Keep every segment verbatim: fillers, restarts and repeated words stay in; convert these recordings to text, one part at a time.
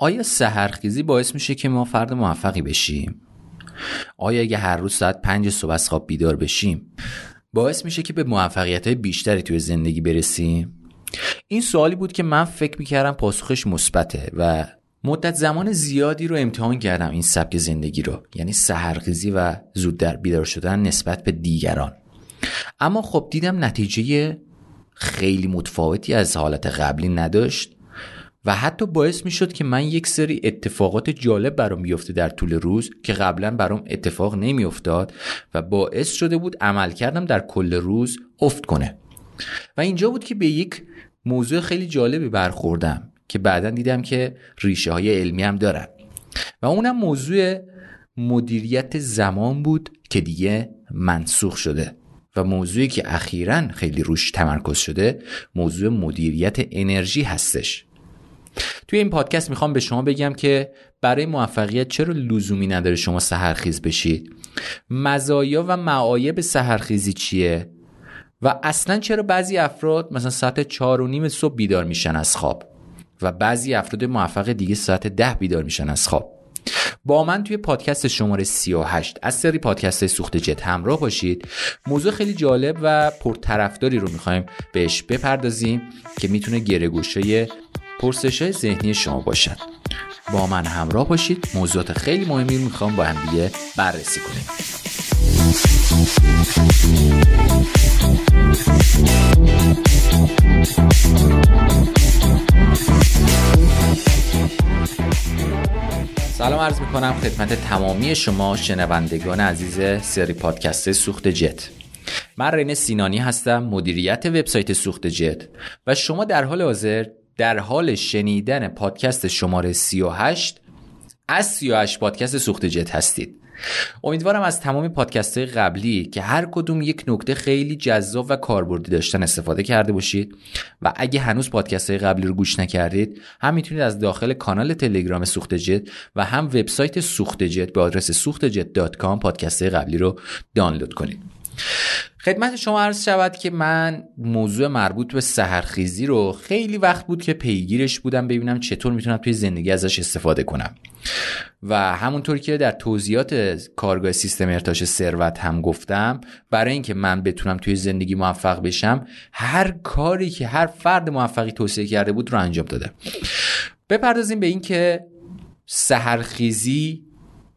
آیا سحرخیزی باعث میشه که ما فرد موفقی بشیم؟ آیا اگه هر روز ساعت پنج صبح از خواب بیدار بشیم باعث میشه که به موفقیت‌های بیشتری توی زندگی برسیم؟ این سوالی بود که من فکر میکردم پاسخش مثبته و مدت زمان زیادی رو امتحان کردم این سبک زندگی رو، یعنی سحرخیزی و زود در بیدار شدن نسبت به دیگران. اما خب دیدم نتیجه خیلی متفاوتی از حالت قبلی نداشت و حتی باعث می شد که من یک سری اتفاقات جالب برام بیفته در طول روز که قبلا برام اتفاق نمی افتاد و باعث شده بود عمل کردم در کل روز افت کنه. و اینجا بود که به یک موضوع خیلی جالبی برخوردم که بعداً دیدم که ریشه های علمی هم دارن و اونم موضوع مدیریت زمان بود که دیگه منسوخ شده و موضوعی که اخیراً خیلی روش تمرکز شده موضوع مدیریت انرژی هستش. توی این پادکست میخوام به شما بگم که برای موفقیت چرا لزومی نداره شما سحرخیز بشید، مزایا و معایب سحرخیزی چیه و اصلا چرا بعضی افراد مثلا ساعت چهار و نیم صبح بیدار میشن از خواب و بعضی افراد موفق دیگه ساعت ده بیدار میشن از خواب. با من توی پادکست شماره سی و هشت از سری پادکست سوخت جت همراه باشید. موضوع خیلی جالب و پرطرفداری رو میخوایم بهش بپردازیم که میتونه گره‌گشای پرسش‌های ذهنی شما باشن. با من همراه باشید، موضوعات خیلی مهمی رو میخوام با هم دیگه بررسی کنیم. سلام عرض میکنم خدمت تمامی شما شنوندگان عزیز سری پادکست سوخت جت. من رین سینانی هستم، مدیریت وبسایت سوخت جت و شما در حال حاضر در حال شنیدن پادکست شماره سی و هشت از سی و هشت پادکست سوخت جت هستید. امیدوارم از تمام پادکست‌های قبلی که هر کدوم یک نکته خیلی جذاب و کاربردی داشتن استفاده کرده باشید و اگه هنوز پادکست‌های قبلی رو گوش نکردید هم میتونید از داخل کانال تلگرام سوخت جت و هم وبسایت سوخت جت به آدرس سوخت جت دات کام پادکست‌های قبلی رو دانلود کنید. خدمت شما عرض شود که من موضوع مربوط به سحرخیزی رو خیلی وقت بود که پیگیرش بودم ببینم چطور میتونم توی زندگی ازش استفاده کنم و همونطور که در توضیحات کارگاه سیستم ارتعاش ثروت هم گفتم، برای اینکه من بتونم توی زندگی موفق بشم هر کاری که هر فرد موفقی توصیه کرده بود رو انجام دادم. بپردازیم به این که سحرخیزی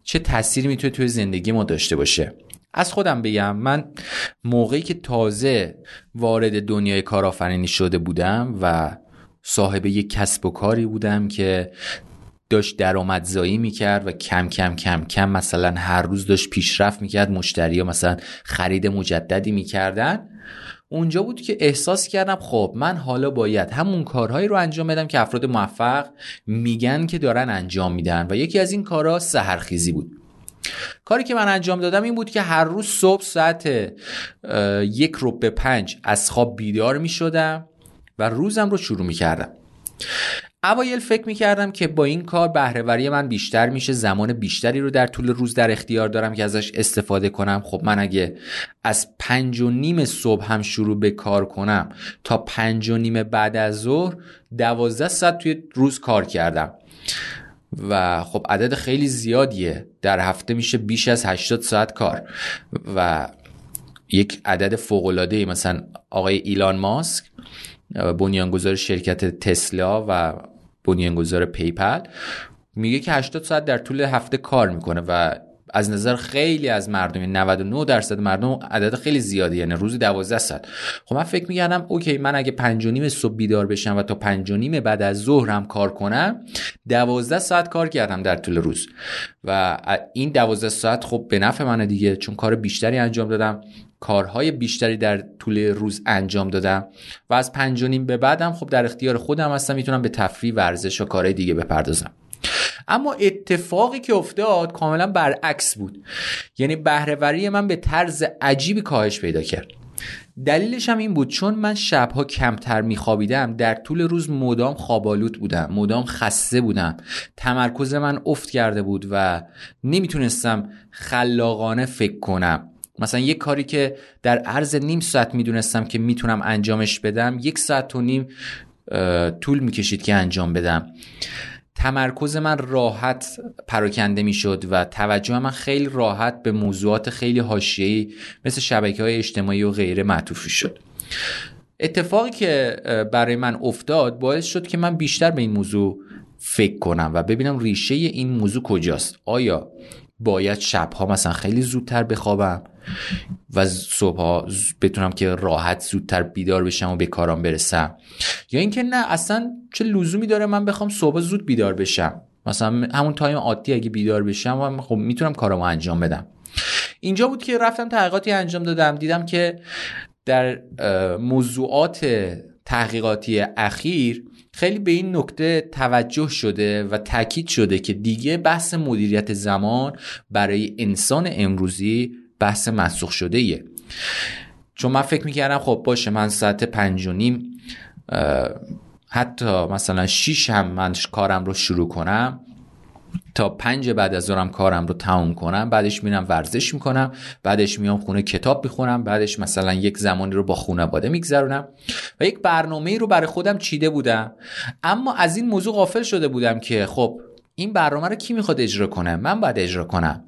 چه تأثیری میتونه توی زندگی ما داشته باشه. از خودم بگم، من موقعی که تازه وارد دنیای کارآفرینی شده بودم و صاحب یک کسب و کاری بودم که داشت درآمدزایی میکرد و کم کم کم کم مثلا هر روز داشت پیشرفت میکرد، مشتری‌ها مثلا خرید مجددی میکردن، اونجا بود که احساس کردم خب من حالا باید همون کارهایی رو انجام بدم که افراد موفق میگن که دارن انجام میدن و یکی از این کارها سحرخیزی بود. کاری که من انجام دادم این بود که هر روز صبح ساعت یک رو به پنج از خواب بیدار می شدم و روزم رو شروع می کردم. اوایل فکر می کردم که با این کار بهره‌وری من بیشتر میشه، زمان بیشتری رو در طول روز در اختیار دارم که ازش استفاده کنم. خب من اگه از پنج و نیم صبح هم شروع به کار کنم تا پنج و نیم بعد از ظهر دوازده ساعت توی روز کار کردم و خب عدد خیلی زیادیه، در هفته میشه بیش از هشتاد ساعت کار و یک عدد فوق‌العاده‌ای. مثلا آقای ایلان ماسک، بنیانگذار شرکت تسلا و بنیانگذار پیپل، میگه که هشتاد ساعت در طول هفته کار میکنه و از نظر خیلی از مردم نود و نه درصد مردم عدد خیلی زیاده، یعنی روزی دوازده ساعت. خب من فکر می‌کردم اوکی من اگه پنج و نیم صبح بیدار بشم و تا پنج و نیم بعد از ظهرم کار کنم دوازده ساعت کار کردم در طول روز و این دوازده ساعت خب به نفع منه دیگه، چون کار بیشتری انجام دادم، کارهای بیشتری در طول روز انجام دادم و از پنج و نیم به بعدم خب در اختیار خودم هستم، میتونم به تفریح، ورزش و کارهای دیگه بپردازم. اما اتفاقی که افتاد کاملا برعکس بود، یعنی بهره‌وری من به طرز عجیبی کاهش پیدا کرد. دلیلش هم این بود چون من شبها کمتر میخوابیدم، در طول روز مدام خوابالود بودم، مدام خسته بودم، تمرکز من افت کرده بود و نمیتونستم خلاقانه فکر کنم. مثلا یک کاری که در عرض نیم ساعت میدونستم که میتونم انجامش بدم یک ساعت و نیم طول میکشید که انجام بدم. تمرکز من راحت پراکنده می شد و توجه من خیلی راحت به موضوعات خیلی حاشیه‌ای مثل شبکه‌های اجتماعی و غیره معطوف شد. اتفاقی که برای من افتاد باعث شد که من بیشتر به این موضوع فکر کنم و ببینم ریشه این موضوع کجاست. آیا باید شبها مثلا خیلی زودتر بخوابم و صبحها بتونم که راحت زودتر بیدار بشم و به کارام برسم، یا اینکه نه اصلا چه لزومی داره من بخوام صبح زود بیدار بشم، مثلا همون تایم عادی اگه بیدار بشم و خب میتونم کارامو انجام بدم. اینجا بود که رفتم تحقیقاتی انجام دادم، دیدم که در موضوعات تحقیقاتی اخیر خیلی به این نکته توجه شده و تاکید شده که دیگه بحث مدیریت زمان برای انسان امروزی بحث منسوخ شده ایه. چون من فکر میکردم خب باشه من ساعت پنج و نیم حتی مثلا شیش هم من کارم رو شروع کنم تا پنج بعد از ظهرم کارم رو تموم کنم، بعدش میرم ورزش میکنم، بعدش میام خونه کتاب میخونم، بعدش مثلا یک زمانی رو با خانواده میگذرونم و یک برنامه‌ای رو برای خودم چیده بودم. اما از این موضوع غافل شده بودم که خب این برنامه رو کی میخواد اجرا کنه؟ من باید اجرا کنم.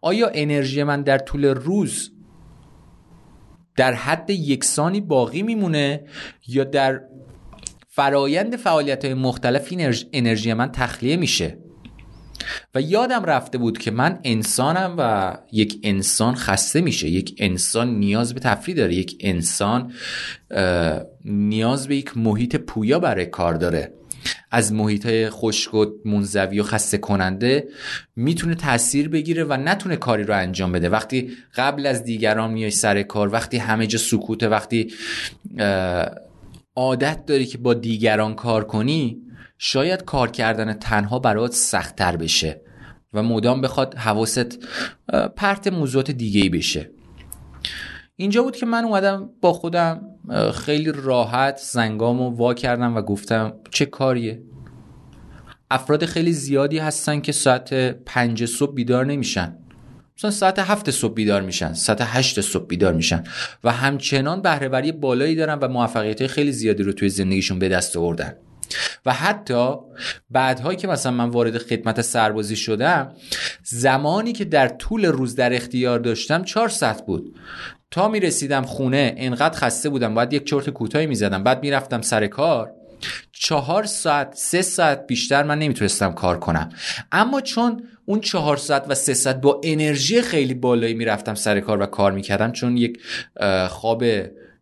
آیا انرژی من در طول روز در حد یکسانی باقی میمونه یا در فرایند فعالیت‌های مختلف این انرژی من تخلیه میشه؟ و یادم رفته بود که من انسانم و یک انسان خسته میشه، یک انسان نیاز به تفریح داره، یک انسان نیاز به یک محیط پویا برای کار داره. از محیط‌های خشک و منزوی و خسته کننده میتونه تأثیر بگیره و نتونه کاری رو انجام بده. وقتی قبل از دیگران میای سر کار، وقتی همه جا سکوته، وقتی عادت داری که با دیگران کار کنی، شاید کار کردن تنها برات سخت‌تر بشه و مدام بخواد حواست پرت موضوعات دیگه‌ای بشه. اینجا بود که من اومدم با خودم خیلی راحت زنگامو وا کردم و گفتم چه کاریه؟ افراد خیلی زیادی هستن که ساعت پنج صبح بیدار نمیشن، مثلا ساعت هفت صبح بیدار میشن، ساعت هشت صبح بیدار میشن و همچنان بهره‌وری بالایی دارن و موفقیت‌های خیلی زیادی رو توی زندگیشون به دست آوردن. و حتی بعدهایی که مثلا من وارد خدمت سربازی شدم، زمانی که در طول روز در اختیار داشتم چهار ساعت بود. تا می رسیدم خونه انقدر خسته بودم، بعد یک چرت کوتاهی می زدم، بعد می رفتم سر کار. چهار ساعت سه ساعت بیشتر من نمی تونستم کار کنم. اما چون اون چهار ساعت و سه ساعت با انرژی خیلی بالایی می رفتم سر کار و کار می کردم، چون یک خواب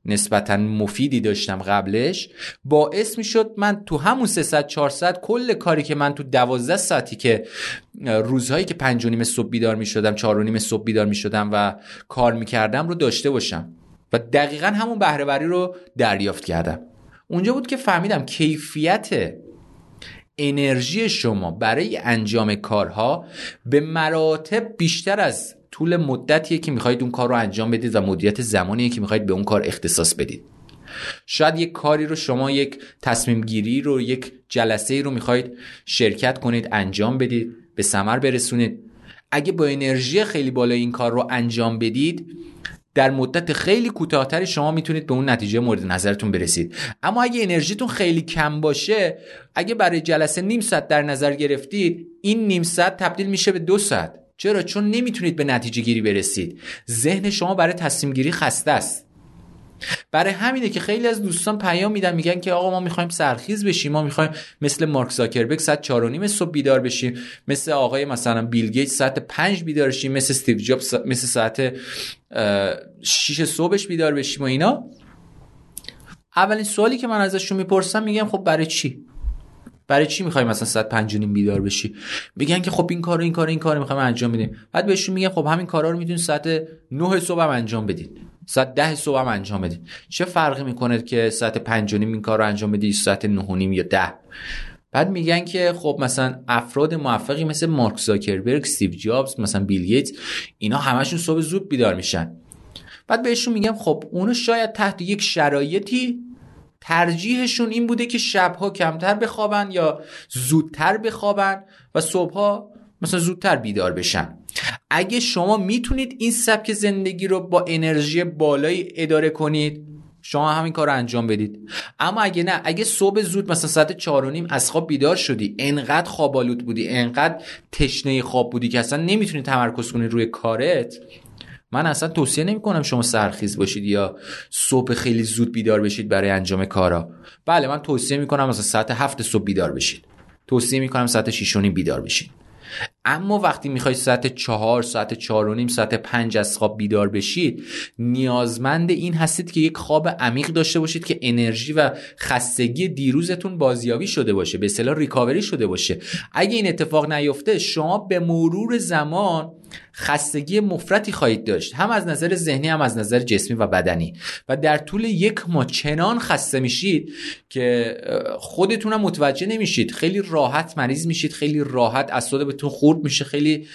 نسبتا مفیدی داشتم قبلش، باعث می شد من تو همون سه ساعت چهار ساعت کل کاری که من تو دوازده ساعتی که روزهایی که پنج و نیم صبح بیدار می شدم، چهار و نیم صبح بیدار می شدم و کار می کردم رو داشته باشم و دقیقا همون بهره‌وری رو دریافت کردم. اونجا بود که فهمیدم کیفیت انرژی شما برای انجام کارها به مراتب بیشتر از طول مدتیه که میخواید اون کار رو انجام بدید و مدیریت زمانیه که میخواید به اون کار اختصاص بدید. شاید یک کاری رو شما، یک تصمیم گیری رو، یک جلسه رو میخواید شرکت کنید، انجام بدید، به ثمر برسونید. اگه با انرژی خیلی بالا این کار رو انجام بدید، در مدت خیلی کوتاه‌تری شما میتونید به اون نتیجه مورد نظرتون برسید. اما اگه انرژیتون خیلی کم باشه، اگه برای جلسه نیم ساعت در نظر گرفتید، این نیم ساعت تبدیل میشه به دو ساعت. چرا؟ چون نمیتونید به نتیجه گیری برسید. ذهن شما برای تصمیم گیری خسته است. برای همینه که خیلی از دوستان پیام میدن میگن که آقا ما میخوایم سرخیز بشیم، ما میخوایم مثل مارک زاکربرگ ساعت چهار و نیم صبح بیدار بشیم، مثل آقای مثلا بیل گیتس ساعت پنج بیدار بشیم، مثل استیو جابز مثل ساعت شیش صبحش بیدار بشیم و اینا. اولین سوالی که من ازشون میپرسم میگم خب برای چی؟ برای چی میخوایم مثلا ساعت پنج و نیم بیدار بشی؟ میگن که خب این کارو این کارو این کارو میخوایم انجام بدیم. بعد بهشون میگم خب همین کارا رو میتونید ساعت نه صبح هم انجام بدید، ساعت ده صبح هم انجام بدید. چه فرقی میکنه که ساعت پنج و نیم این کارو انجام بدی، ساعت نه و نیم یا ده؟ بعد میگن که خب مثلا افراد موفقی مثل مارک زاکربرگ، استیو جابز، مثلا بیل گیتس، اینا همشون صبح زود بیدار میشن. بعد بهشون میگم خب اونو شاید تحت یک شرایطی ترجیحشون این بوده که شبها کمتر بخوابن یا زودتر بخوابن و صبحها مثلا زودتر بیدار بشن. اگه شما میتونید این سبک زندگی رو با انرژی بالایی اداره کنید، شما همین کار رو انجام بدید. اما اگه نه، اگه صبح زود مثلا ساعت چهار و نیم از خواب بیدار شدی، انقدر خوابالود بودی، انقدر تشنه خواب بودی که اصلا نمیتونی تمرکز کنی روی کارت، من اصلا توصیه نمی کنم شما سرخیز باشید یا صبح خیلی زود بیدار بشید برای انجام کارا. بله، من توصیه می کنم مثلا ساعت هفت صبح بیدار بشید، توصیه می کنم ساعت شش و نیم بیدار بشید. اما وقتی میخواید ساعت چهار، ساعت چهار و نیم، ساعت پنج از خواب بیدار بشید، نیازمند این هستید که یک خواب عمیق داشته باشید که انرژی و خستگی دیروزتون بازیابی شده باشه، به اصطلاح ریکاوری شده باشه. اگه این اتفاق نیفته، شما به مرور زمان خستگی مفرطی خواهید داشت، هم از نظر ذهنی هم از نظر جسمی و بدنی، و در طول یک ماه چنان خسته میشید که خودتون هم متوجه نمیشید. خیلی راحت مریض میشید، خیلی راحت اعصاب بهتون خورد میشه، خیلی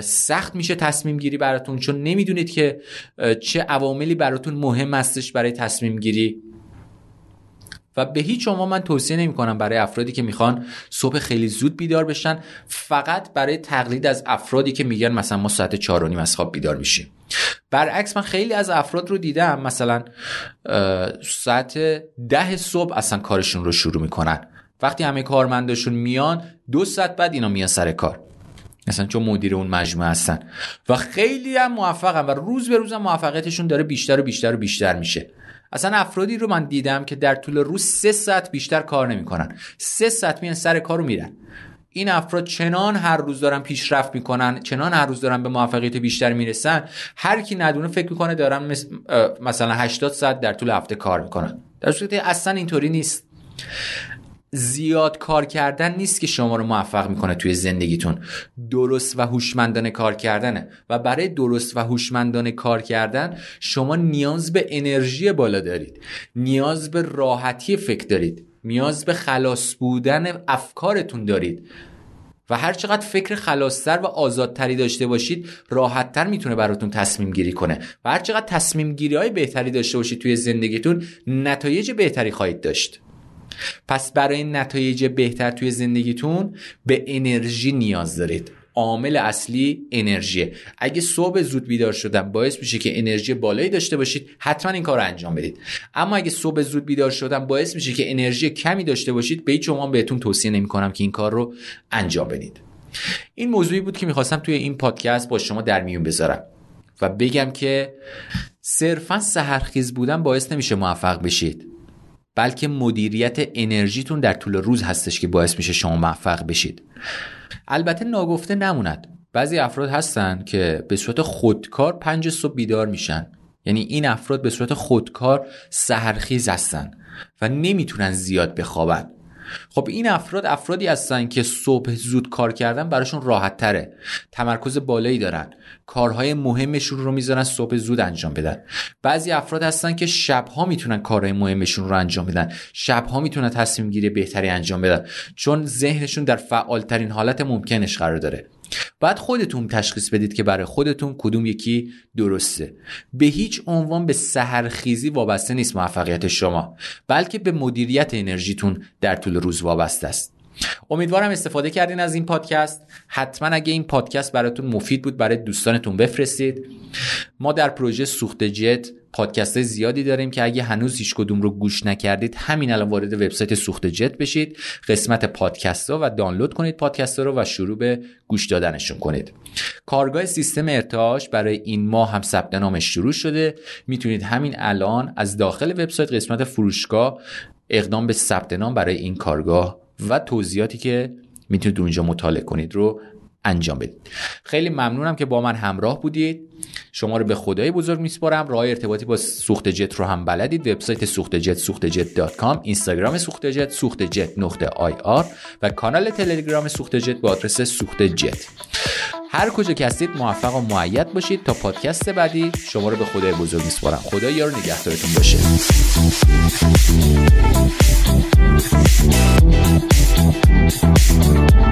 سخت میشه تصمیم گیری براتون، چون نمیدونید که چه عواملی براتون مهم هستش برای تصمیم گیری. و به هیچ عنوان من توصیه نمی کنم برای افرادی که میخوان صبح خیلی زود بیدار بشن، فقط برای تقلید از افرادی که میگن مثلا ما ساعت چهار و نیم از خواب بیدار میشیم. برعکس، من خیلی از افراد رو دیدم مثلا ساعت ده صبح اصلا کارشون رو شروع میکنن. وقتی همه کارمنداشون میان، دو ساعت بعد اینا میان سر کار، مثلا چون مدیر اون مجموعه هستن، و خیلی هم موفقن و روز به روز هم موفقیتشون داره بیشتر و بیشتر و بیشتر میشه. اصلا افرادی رو من دیدم که در طول روز سه ساعت بیشتر کار نمی‌کنن، سه ساعت میان سر کار رو میرن. این افراد چنان هر روز دارن پیشرفت میکنن، چنان هر روز دارن به موفقیت بیشتر میرسن، هر کی ندونه فکر میکنه دارن مثلا هشتاد ساعت در طول هفته کار میکنن، در صورتی که اصلا اینطوری نیست. زیاد کار کردن نیست که شما رو موفق میکنه توی زندگیتون، درست و هوشمندانه کار کردنه، و برای درست و هوشمندانه کار کردن شما نیاز به انرژی بالا دارید، نیاز به راحتی فکر دارید، نیاز به خلاص بودن افکارتون دارید، و هر چقدر فکر خلاصتر و آزادتری داشته باشید، راحتتر میتونه براتون تصمیم گیری کنه، و هر چقدر تصمیم گیری های بهتری داشته باشید توی زندگیتون، نتایج بهتری خواهید داشت. پس برای نتایج بهتر توی زندگیتون به انرژی نیاز دارید. عامل اصلی انرژیه. اگه صبح زود بیدار شدن باعث میشه که انرژی بالایی داشته باشید، حتما این کار رو انجام بدید. اما اگه صبح زود بیدار شدن باعث میشه که انرژی کمی داشته باشید، به هیچ عنوان بهتون توصیه نمی کنم که این کار رو انجام بدید. این موضوعی بود که میخواستم توی این پادکست با شما در میون بذارم و بگم که صرفا سحرخیز بودن باعث نمیشه موفق بشید، بلکه مدیریت انرژیتون در طول روز هستش که باعث میشه شما موفق بشید. البته ناگفته نموند، بعضی افراد هستن که به صورت خودکار پنج صبح بیدار میشن، یعنی این افراد به صورت خودکار سحرخیز هستن و نمیتونن زیاد بخوابن. خب این افراد افرادی هستن که صبح زود کار کردن براشون راحت تره، تمرکز بالایی دارن، کارهای مهمشون رو میذارن صبح زود انجام بدن. بعضی افراد هستن که شبها میتونن کارهای مهمشون رو انجام بدن، شبها میتونن تصمیم گیری بهتری انجام بدن، چون ذهنشون در فعالترین حالت ممکنش قرار داره. بعد خودتون تشخیص بدید که برای خودتون کدوم یکی درسته. به هیچ عنوان به سحرخیزی وابسته نیست موفقیت شما، بلکه به مدیریت انرژیتون در طول روز وابسته است. امیدوارم استفاده کردین از این پادکست. حتما اگه این پادکست براتون مفید بود، برای دوستانتون بفرستید. ما در پروژه سوخت جت پادکست زیادی داریم که اگه هنوز هیچ کدوم رو گوش نکردید، همین الان وارد وبسایت سوخت جت بشید، قسمت پادکست ها و دانلود کنید پادکست ها رو و شروع به گوش دادنشون کنید. کارگاه سیستم ارتعاش برای این ماه هم ثبت نامش شروع شده. میتونید همین الان از داخل وبسایت قسمت فروشگاه اقدام به ثبت نام برای این کارگاه و توضیحاتی که میتونید اونجا مطالعه کنید رو انجام بدید. خیلی ممنونم که با من همراه بودید. شما رو به خدای بزرگ میسپارم. راه ارتباطی با سوخت جت رو هم بلدید. وبسایت سوخت جت سوخت جت دات کام، اینستاگرام سوخت جت سوخت جت نقطه آی آر و کانال تلگرام سوخت جت با آدرس سوخت جت. هر کجا که هستید موفق و مؤید باشید. تا پادکست بعدی شما رو به خدای بزرگ میسپارم. خدا یار و نگهدارتون باشه.